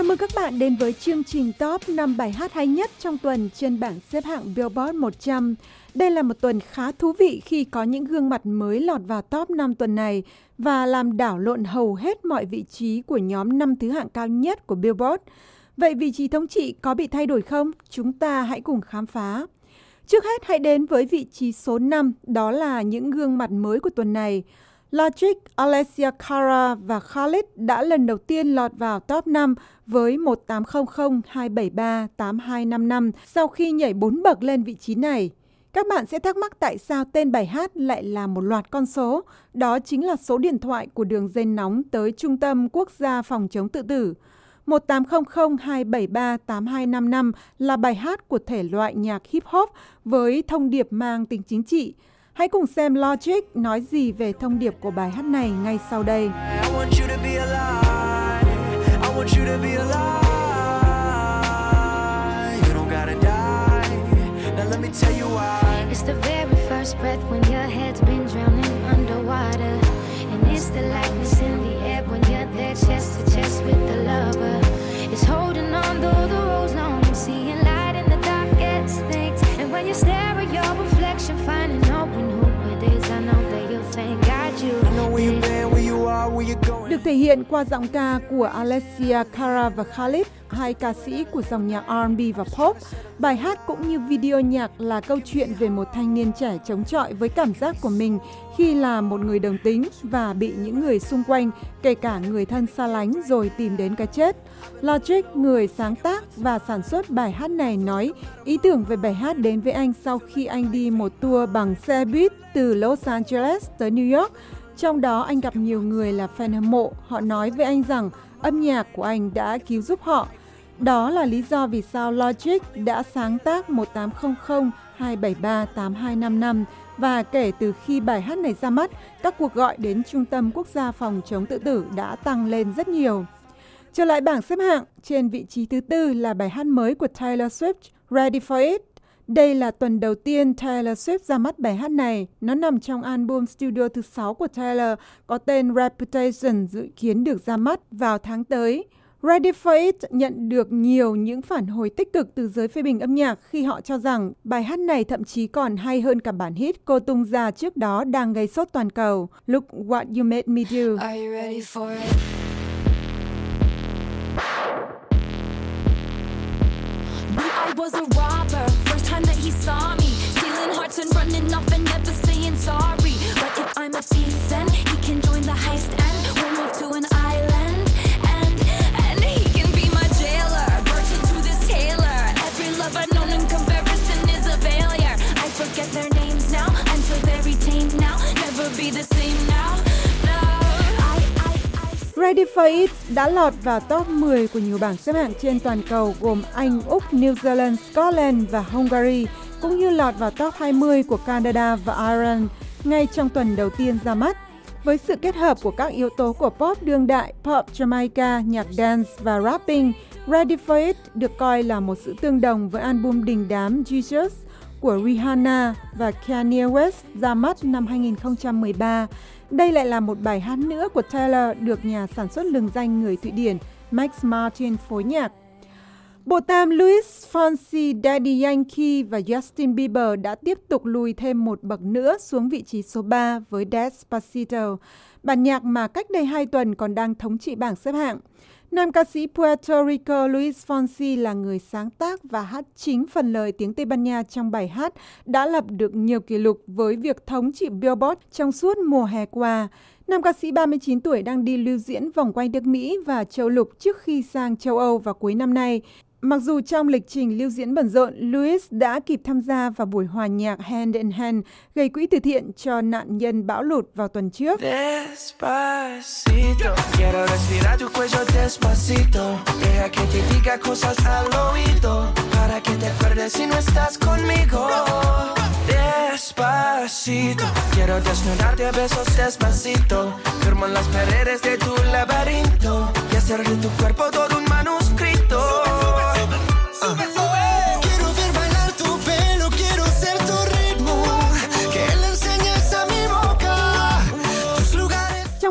Chào mừng các bạn đến với chương trình Top 5 bài hát hay nhất trong tuần trên bảng xếp hạng Billboard 100. Đây là một tuần khá thú vị khi có những gương mặt mới lọt vào Top 5 tuần này và làm đảo lộn hầu hết mọi vị trí của nhóm 5 thứ hạng cao nhất của Billboard. Vậy vị trí thống trị có bị thay đổi không? Chúng ta hãy cùng khám phá. Trước hết hãy đến với vị trí số 5, đó là những gương mặt mới của tuần này. Logic, Alessia Cara và Khalid đã lần đầu tiên lọt vào top 5 với 18002738255 sau khi nhảy 4 bậc lên vị trí này. Các bạn sẽ thắc mắc tại sao tên bài hát lại là một loạt con số. Đó chính là số điện thoại của đường dây nóng tới Trung tâm Quốc gia phòng chống tự tử. 18002738255 là bài hát của thể loại nhạc hip-hop với thông điệp mang tính chính trị. Hãy cùng xem Logic nói gì về thông điệp của bài hát này ngay sau đây. Được thể hiện qua giọng ca của Alessia Cara và Khalid, hai ca sĩ của dòng nhạc R&B và pop. Bài hát cũng như video nhạc là câu chuyện về một thanh niên trẻ chống chọi với cảm giác của mình khi là một người đồng tính và bị những người xung quanh, kể cả người thân xa lánh rồi tìm đến cái chết. Logic, người sáng tác và sản xuất bài hát này nói ý tưởng về bài hát đến với anh sau khi anh đi một tour bằng xe buýt từ Los Angeles tới New York. Trong đó anh gặp nhiều người là fan hâm mộ, họ nói với anh rằng âm nhạc của anh đã cứu giúp họ. Đó là lý do vì sao Logic đã sáng tác 18002738255 và kể từ khi bài hát này ra mắt, các cuộc gọi đến Trung tâm Quốc gia phòng chống tự tử đã tăng lên rất nhiều. Trở lại bảng xếp hạng, trên vị trí thứ 4 là bài hát mới của Taylor Swift, Ready for It. Đây là tuần đầu tiên Taylor Swift ra mắt bài hát này. Nó nằm trong album studio thứ 6 của Taylor có tên Reputation, dự kiến được ra mắt vào tháng tới. Ready for It nhận được nhiều những phản hồi tích cực từ giới phê bình âm nhạc khi họ cho rằng bài hát này thậm chí còn hay hơn cả bản hit cô tung ra trước đó đang gây sốt toàn cầu, Look what you made me do. Are you ready for it? I was a robber. That he saw me stealing hearts and running off and never saying sorry. But if I'm a thief, then he can join the heist and we'll move to an island and he can be my jailer. Virgin to this tailor, every love I've known in comparison is a failure. I forget their names now. I'm so very tame now. Never be the same now. No. Ready for It đã lọt vào top 10 của nhiều bảng xếp hạng trên toàn cầu gồm Anh, Úc, New Zealand, Scotland và Hungary, cũng như lọt vào top 20 của Canada và Ireland ngay trong tuần đầu tiên ra mắt. Với sự kết hợp của các yếu tố của pop đương đại, pop Jamaica, nhạc dance và rapping, Ready for It được coi là một sự tương đồng với album đình đám Jesus của Rihanna và Kanye West ra mắt năm 2013. Đây lại là một bài hát nữa của Taylor được nhà sản xuất lừng danh người Thụy Điển Max Martin phối nhạc. Bộ tam Luis Fonsi, Daddy Yankee và Justin Bieber đã tiếp tục lùi thêm một bậc nữa xuống vị trí số 3 với Despacito, bản nhạc mà cách đây 2 tuần còn đang thống trị bảng xếp hạng. Nam ca sĩ Puerto Rico Luis Fonsi là người sáng tác và hát chính phần lời tiếng Tây Ban Nha trong bài hát đã lập được nhiều kỷ lục với việc thống trị Billboard trong suốt mùa hè qua. Nam ca sĩ 39 tuổi đang đi lưu diễn vòng quanh nước Mỹ và châu lục trước khi sang châu Âu vào cuối năm nay. Mặc dù trong lịch trình lưu diễn bận rộn, Luis đã kịp tham gia vào buổi hòa nhạc Hand in Hand gây quỹ từ thiện cho nạn nhân bão lụt vào tuần trước.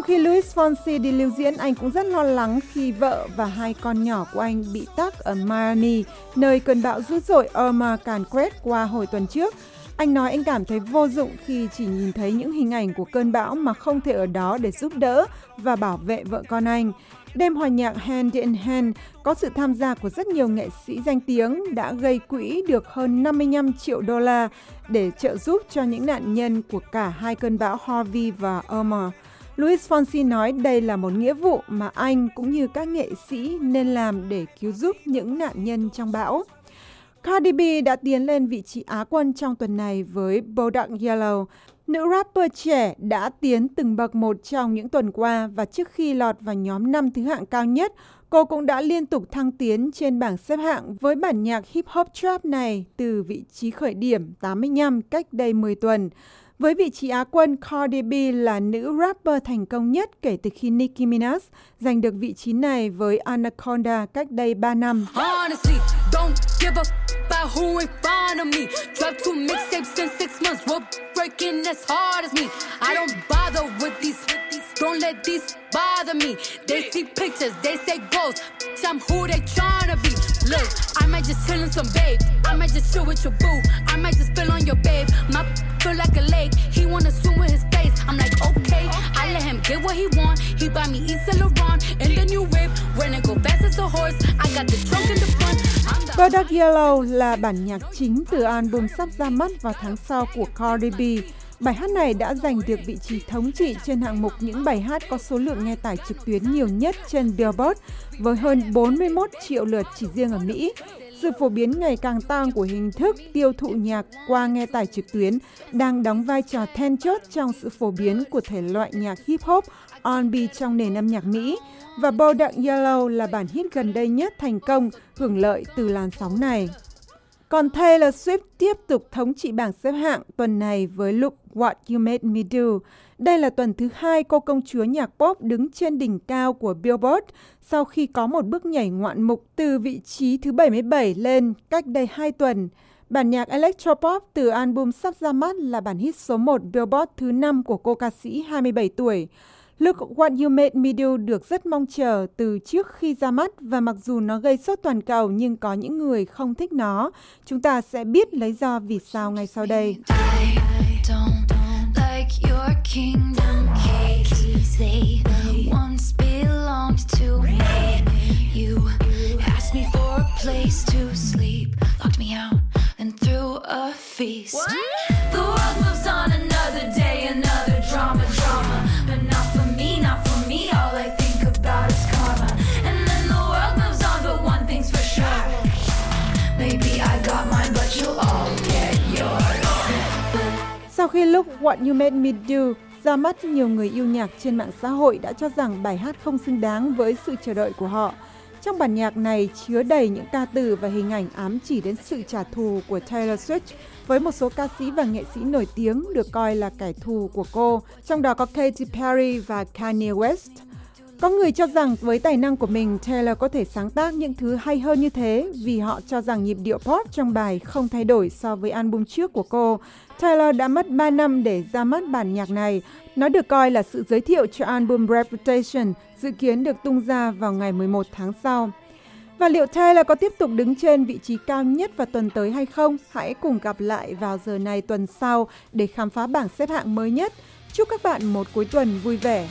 Khi Luis Luis Fonsi đi lưu diễn, anh cũng rất lo lắng khi vợ và hai con nhỏ của anh bị tắc ở Miami, nơi cơn bão dữ dội Irma càn quét qua hồi tuần trước. Anh nói anh cảm thấy vô dụng khi chỉ nhìn thấy những hình ảnh của cơn bão mà không thể ở đó để giúp đỡ và bảo vệ vợ con anh. Đêm hòa nhạc Hand in Hand có sự tham gia của rất nhiều nghệ sĩ danh tiếng đã gây quỹ được hơn 55 triệu đô la để trợ giúp cho những nạn nhân của cả hai cơn bão Harvey và Irma. Luis Fonsi nói đây là một nghĩa vụ mà anh cũng như các nghệ sĩ nên làm để cứu giúp những nạn nhân trong bão. Cardi B đã tiến lên vị trí Á quân trong tuần này với Bodak Yellow. Nữ rapper trẻ đã tiến từng bậc một trong những tuần qua và trước khi lọt vào nhóm 5 thứ hạng cao nhất, cô cũng đã liên tục thăng tiến trên bảng xếp hạng với bản nhạc hip-hop trap này từ vị trí khởi điểm 85 cách đây 10 tuần. Với vị trí Á quân, Cardi B là nữ rapper thành công nhất kể từ khi Nicki Minaj giành được vị trí này với Anaconda cách đây 3 năm. Bodak Yellow là bản nhạc chính từ album sắp ra mắt vào tháng sau của Cardi B. Bài hát này đã giành được vị trí thống trị trên hạng mục những bài hát có số lượng nghe tải trực tuyến nhiều nhất trên Billboard với hơn 41 triệu lượt chỉ riêng ở Mỹ. Sự phổ biến ngày càng tăng của hình thức tiêu thụ nhạc qua nghe tải trực tuyến đang đóng vai trò then chốt trong sự phổ biến của thể loại nhạc hip-hop, R&B trong nền âm nhạc Mỹ, và Bodak Yellow là bản hit gần đây nhất thành công hưởng lợi từ làn sóng này. Còn Taylor Swift tiếp tục thống trị bảng xếp hạng tuần này với Look what you made me do. Đây là tuần thứ hai cô công chúa nhạc pop đứng trên đỉnh cao của Billboard sau khi có một bước nhảy ngoạn mục từ vị trí thứ 77 lên cách đây 2 tuần. Bản nhạc Electropop từ album sắp ra mắt là bản hit số 1 Billboard thứ 5 của cô ca sĩ 27 tuổi. Look what you made me do được rất mong chờ từ trước khi ra mắt và mặc dù nó gây sốt toàn cầu nhưng có những người không thích nó. Chúng ta sẽ biết lý do vì sao ngay sau đây. Sau khi Look What You Made Me Do ra mắt, nhiều người yêu nhạc trên mạng xã hội đã cho rằng bài hát không xứng đáng với sự chờ đợi của họ. Trong bản nhạc này chứa đầy những ca từ và hình ảnh ám chỉ đến sự trả thù của Taylor Swift với một số ca sĩ và nghệ sĩ nổi tiếng được coi là kẻ thù của cô, trong đó có Katy Perry và Kanye West. Có người cho rằng với tài năng của mình, Taylor có thể sáng tác những thứ hay hơn như thế vì họ cho rằng nhịp điệu pop trong bài không thay đổi so với album trước của cô. Taylor đã mất 3 năm để ra mắt bản nhạc này. Nó được coi là sự giới thiệu cho album Reputation, dự kiến được tung ra vào ngày 11 tháng sau. Và liệu Taylor có tiếp tục đứng trên vị trí cao nhất vào tuần tới hay không? Hãy cùng gặp lại vào giờ này tuần sau để khám phá bảng xếp hạng mới nhất. Chúc các bạn một cuối tuần vui vẻ!